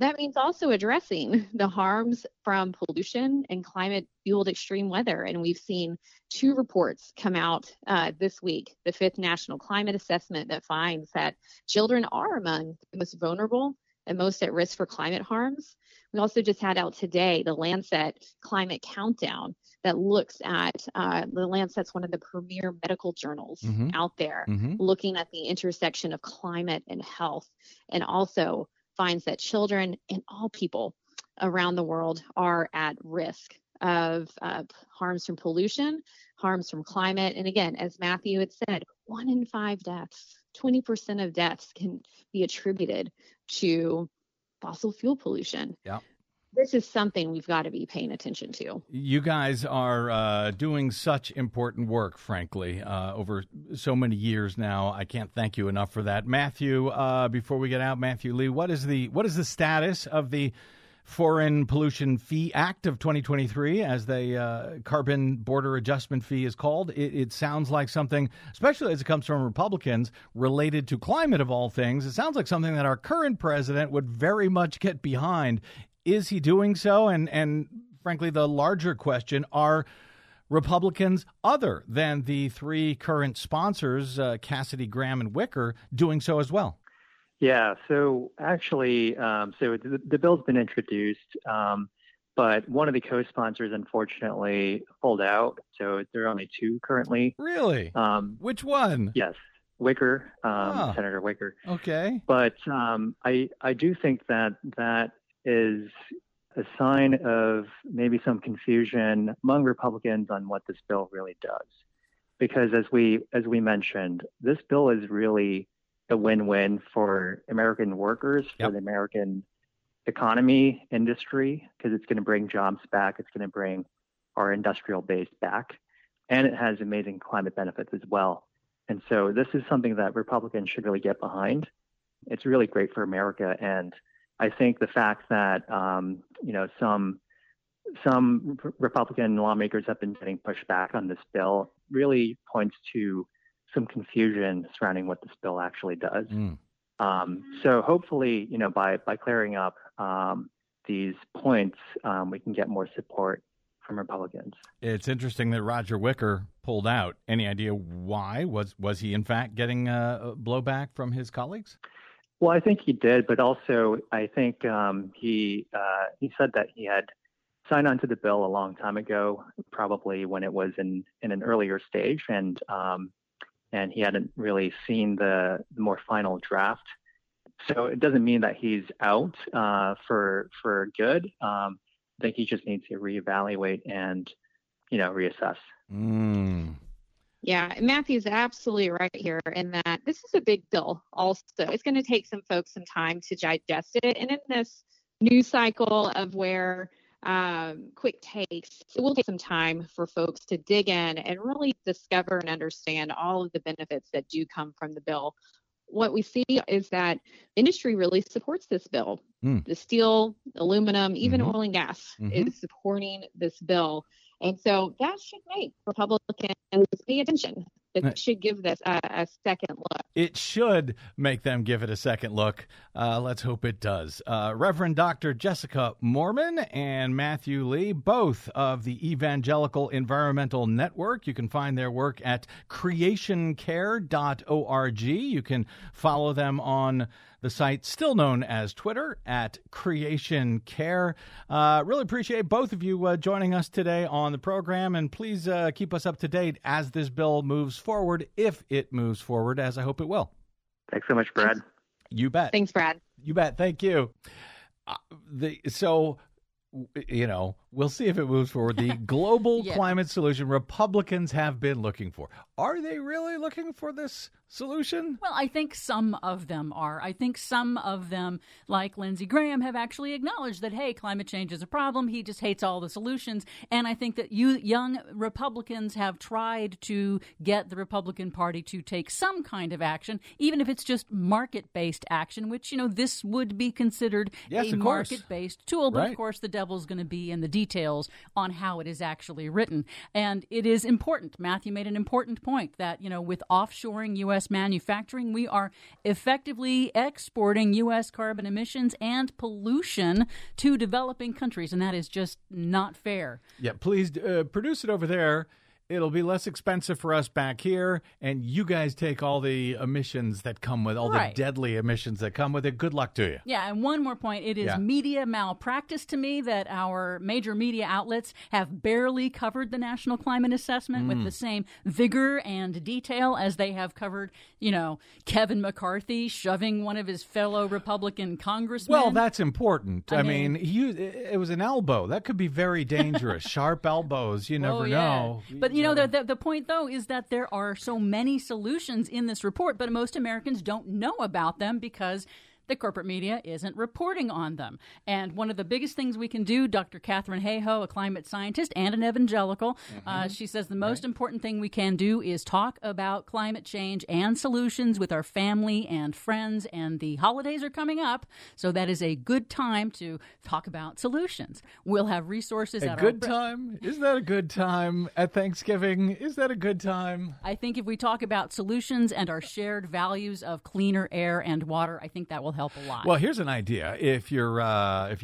that means also addressing the harms from pollution and climate-fueled extreme weather. And we've seen two reports come out this week, the 5th National Climate Assessment, that finds that children are among the most vulnerable and most at risk for climate harms. We also just had out today the Lancet Climate Countdown that looks at, the Lancet's one of the premier medical journals out there, looking at the intersection of climate and health, and also finds that children and all people around the world are at risk of harms from pollution, harms from climate. And again, as Matthew had said, 1 in 5 deaths, 20% of deaths can be attributed to fossil fuel pollution. Yeah. This is something we've got to be paying attention to. You guys are doing such important work, frankly, over so many years now. I can't thank you enough for that. Matthew, before we get out, Matthew Lee, what is the status of the Foreign Pollution Fee Act of 2023, as the Carbon Border Adjustment Fee is called? It sounds like something, especially as it comes from Republicans, related to climate of all things. It sounds like something that our current president would very much get behind. Is he doing so? And frankly, the larger question, are Republicans other than the three current sponsors, Cassidy, Graham, and Wicker, doing so as well? Yeah, so actually, the bill's been introduced, but one of the co-sponsors, unfortunately, pulled out. So there are only two currently. Really? Which one? Yes. Wicker, Senator Wicker. Okay. But I do think that is a sign of maybe some confusion among Republicans on what this bill really does. Because as we mentioned, this bill is really a win-win for American workers, for the American economy, industry, because it's going to bring jobs back. It's going to bring our industrial base back. And it has amazing climate benefits as well. And so this is something that Republicans should really get behind. It's really great for America. And I think the fact that some Republican lawmakers have been getting pushback on this bill really points to some confusion surrounding what this bill actually does. So hopefully, by clearing up these points, we can get more support from Republicans. It's interesting that Roger Wicker pulled out. Any idea why? Was he in fact getting blowback from his colleagues? Well, I think he did, but also I think he said that he had signed on to the bill a long time ago, probably when it was in an earlier stage, and he hadn't really seen the more final draft. So it doesn't mean that he's out for good. I think he just needs to reevaluate and reassess. Yeah, Matthew's absolutely right here in that this is a big bill also. It's going to take some folks some time to digest it. And in this news cycle of where quick takes, it will take some time for folks to dig in and really discover and understand all of the benefits that do come from the bill. What we see is that industry really supports this bill. The steel, aluminum, even oil and gas is supporting this bill. And so that should make Republicans pay attention. It should give this a second look. It should make them give it a second look. Let's hope it does. Reverend Dr. Jessica Moorman and Matthew Lee, both of the Evangelical Environmental Network. You can find their work at creationcare.org. You can follow them on the site still known as Twitter, at Creation Care. Really appreciate both of you joining us today on the program, and please keep us up to date as this bill moves forward, if it moves forward, as I hope it will. Thanks so much, Brad. Thanks. You bet. Thanks, Brad. You bet. Thank you. You know, we'll see if it moves forward. The global climate solution Republicans have been looking for. Are they really looking for this solution? Well, I think some of them are. I think some of them, like Lindsey Graham, have actually acknowledged that, hey, climate change is a problem. He just hates all the solutions. And I think that young Republicans have tried to get the Republican Party to take some kind of action, even if it's just market-based action, which, you know, this would be considered a market-based tool. But, of course, the devil's going to be in the details on how it is actually written. And it is important. Matthew made an important point that, you know, with offshoring U.S. manufacturing, we are effectively exporting U.S. carbon emissions and pollution to developing countries. And that is just not fair. Yeah, please produce it over there. It'll be less expensive for us back here, and you guys take all the emissions that come with, all the deadly emissions that come with it. Good luck to you. Yeah, and one more point. It is media malpractice to me that our major media outlets have barely covered the National Climate Assessment with the same vigor and detail as they have covered, you know, Kevin McCarthy shoving one of his fellow Republican congressmen. Well, that's important. I mean it was an elbow. That could be very dangerous. Sharp elbows. You never know. But you know, the point, though, is that there are so many solutions in this report, but most Americans don't know about them because the corporate media isn't reporting on them. And one of the biggest things we can do, Dr. Catherine Hayhoe, a climate scientist and an evangelical, she says the most important thing we can do is talk about climate change and solutions with our family and friends. And the holidays are coming up, so that is a good time to talk about solutions. We'll have resources. A good time? Is that a good time at Thanksgiving? Is that a good time? I think if we talk about solutions and our shared values of cleaner air and water, I think that will help a lot. Well, here's an idea. If you're if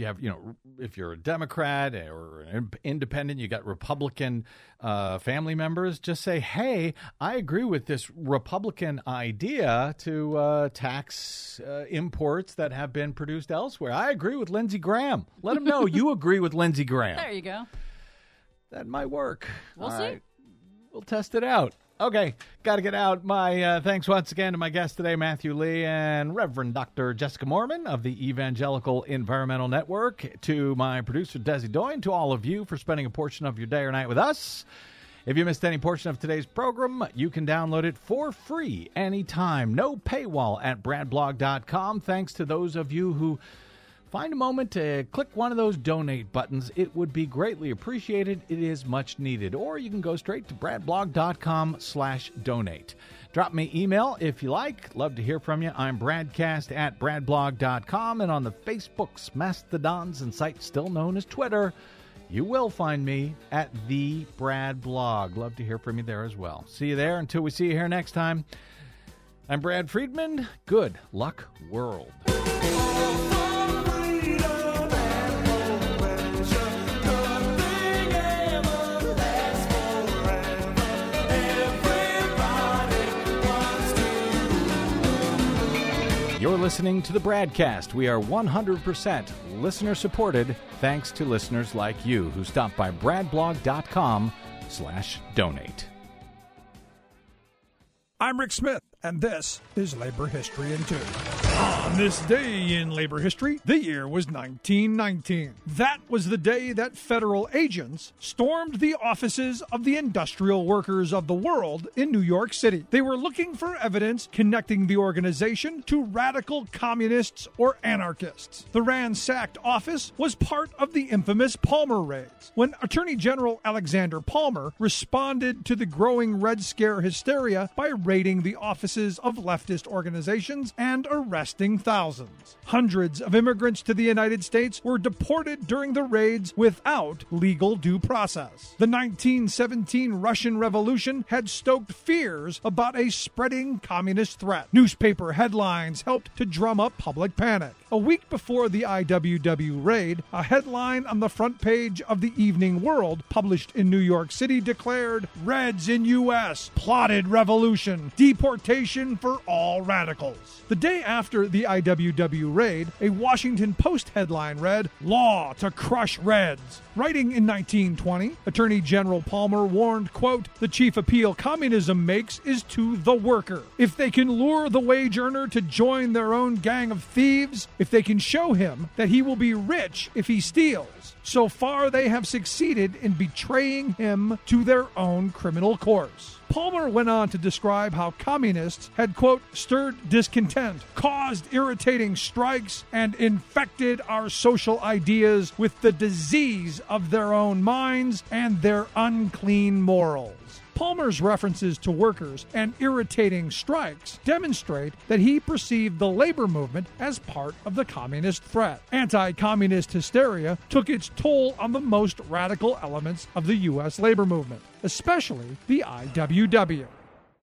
you're a Democrat or an independent, you got Republican family members, just say, hey, I agree with this Republican idea to tax imports that have been produced elsewhere. I agree with Lindsey Graham. Let him know you agree with Lindsey Graham. There you go. That might work. We'll see. Right. We'll test it out. Okay, got to get out. My thanks once again to my guests today, Matthew Lee and Reverend Dr. Jessica Moorman of the Evangelical Environmental Network, to my producer, Desi Doyen, to all of you for spending a portion of your day or night with us. If you missed any portion of today's program, you can download it for free anytime. No paywall at bradblog.com. Thanks to those of you who find a moment to click one of those donate buttons. It would be greatly appreciated. It is much needed. Or you can go straight to bradblog.com/donate. Drop me email if you like. Love to hear from you. I'm bradcast@bradblog.com. And on the Facebooks, Mastodons, and sites still known as Twitter, you will find me at the Brad Blog. Love to hear from you there as well. See you there. Until we see you here next time, I'm Brad Friedman. Good luck, world. You're listening to the Bradcast. We are 100% listener-supported, thanks to listeners like you who stop by bradblog.com/donate. I'm Rick Smith, and this is Labor History in 2. On this day in labor history, the year was 1919. That was the day that federal agents stormed the offices of the Industrial Workers of the World in New York City. They were looking for evidence connecting the organization to radical communists or anarchists. The ransacked office was part of the infamous Palmer raids. When Attorney General Alexander Palmer responded to the growing Red Scare hysteria by raiding the offices of leftist organizations and arresting thousands. Hundreds of immigrants to the United States were deported during the raids without legal due process. The 1917 Russian Revolution had stoked fears about a spreading communist threat. Newspaper headlines helped to drum up public panic. A week before the IWW raid, a headline on the front page of the Evening World, published in New York City, declared, "Reds in U.S. plotted revolution, deportation for all radicals." The day after after the IWW raid, a Washington Post headline read, "Law to Crush Reds." Writing in 1920, Attorney General Palmer warned, quote, "The chief appeal communism makes is to the worker. If they can lure the wage earner to join their own gang of thieves, if they can show him that he will be rich if he steals, so far they have succeeded in betraying him to their own criminal course." Palmer went on to describe how communists had, quote, "stirred discontent, caused irritating strikes, and infected our social ideas with the disease of their own minds and their unclean morals." Palmer's references to workers and irritating strikes demonstrate that he perceived the labor movement as part of the communist threat. Anti-communist hysteria took its toll on the most radical elements of the U.S. labor movement, especially the IWW.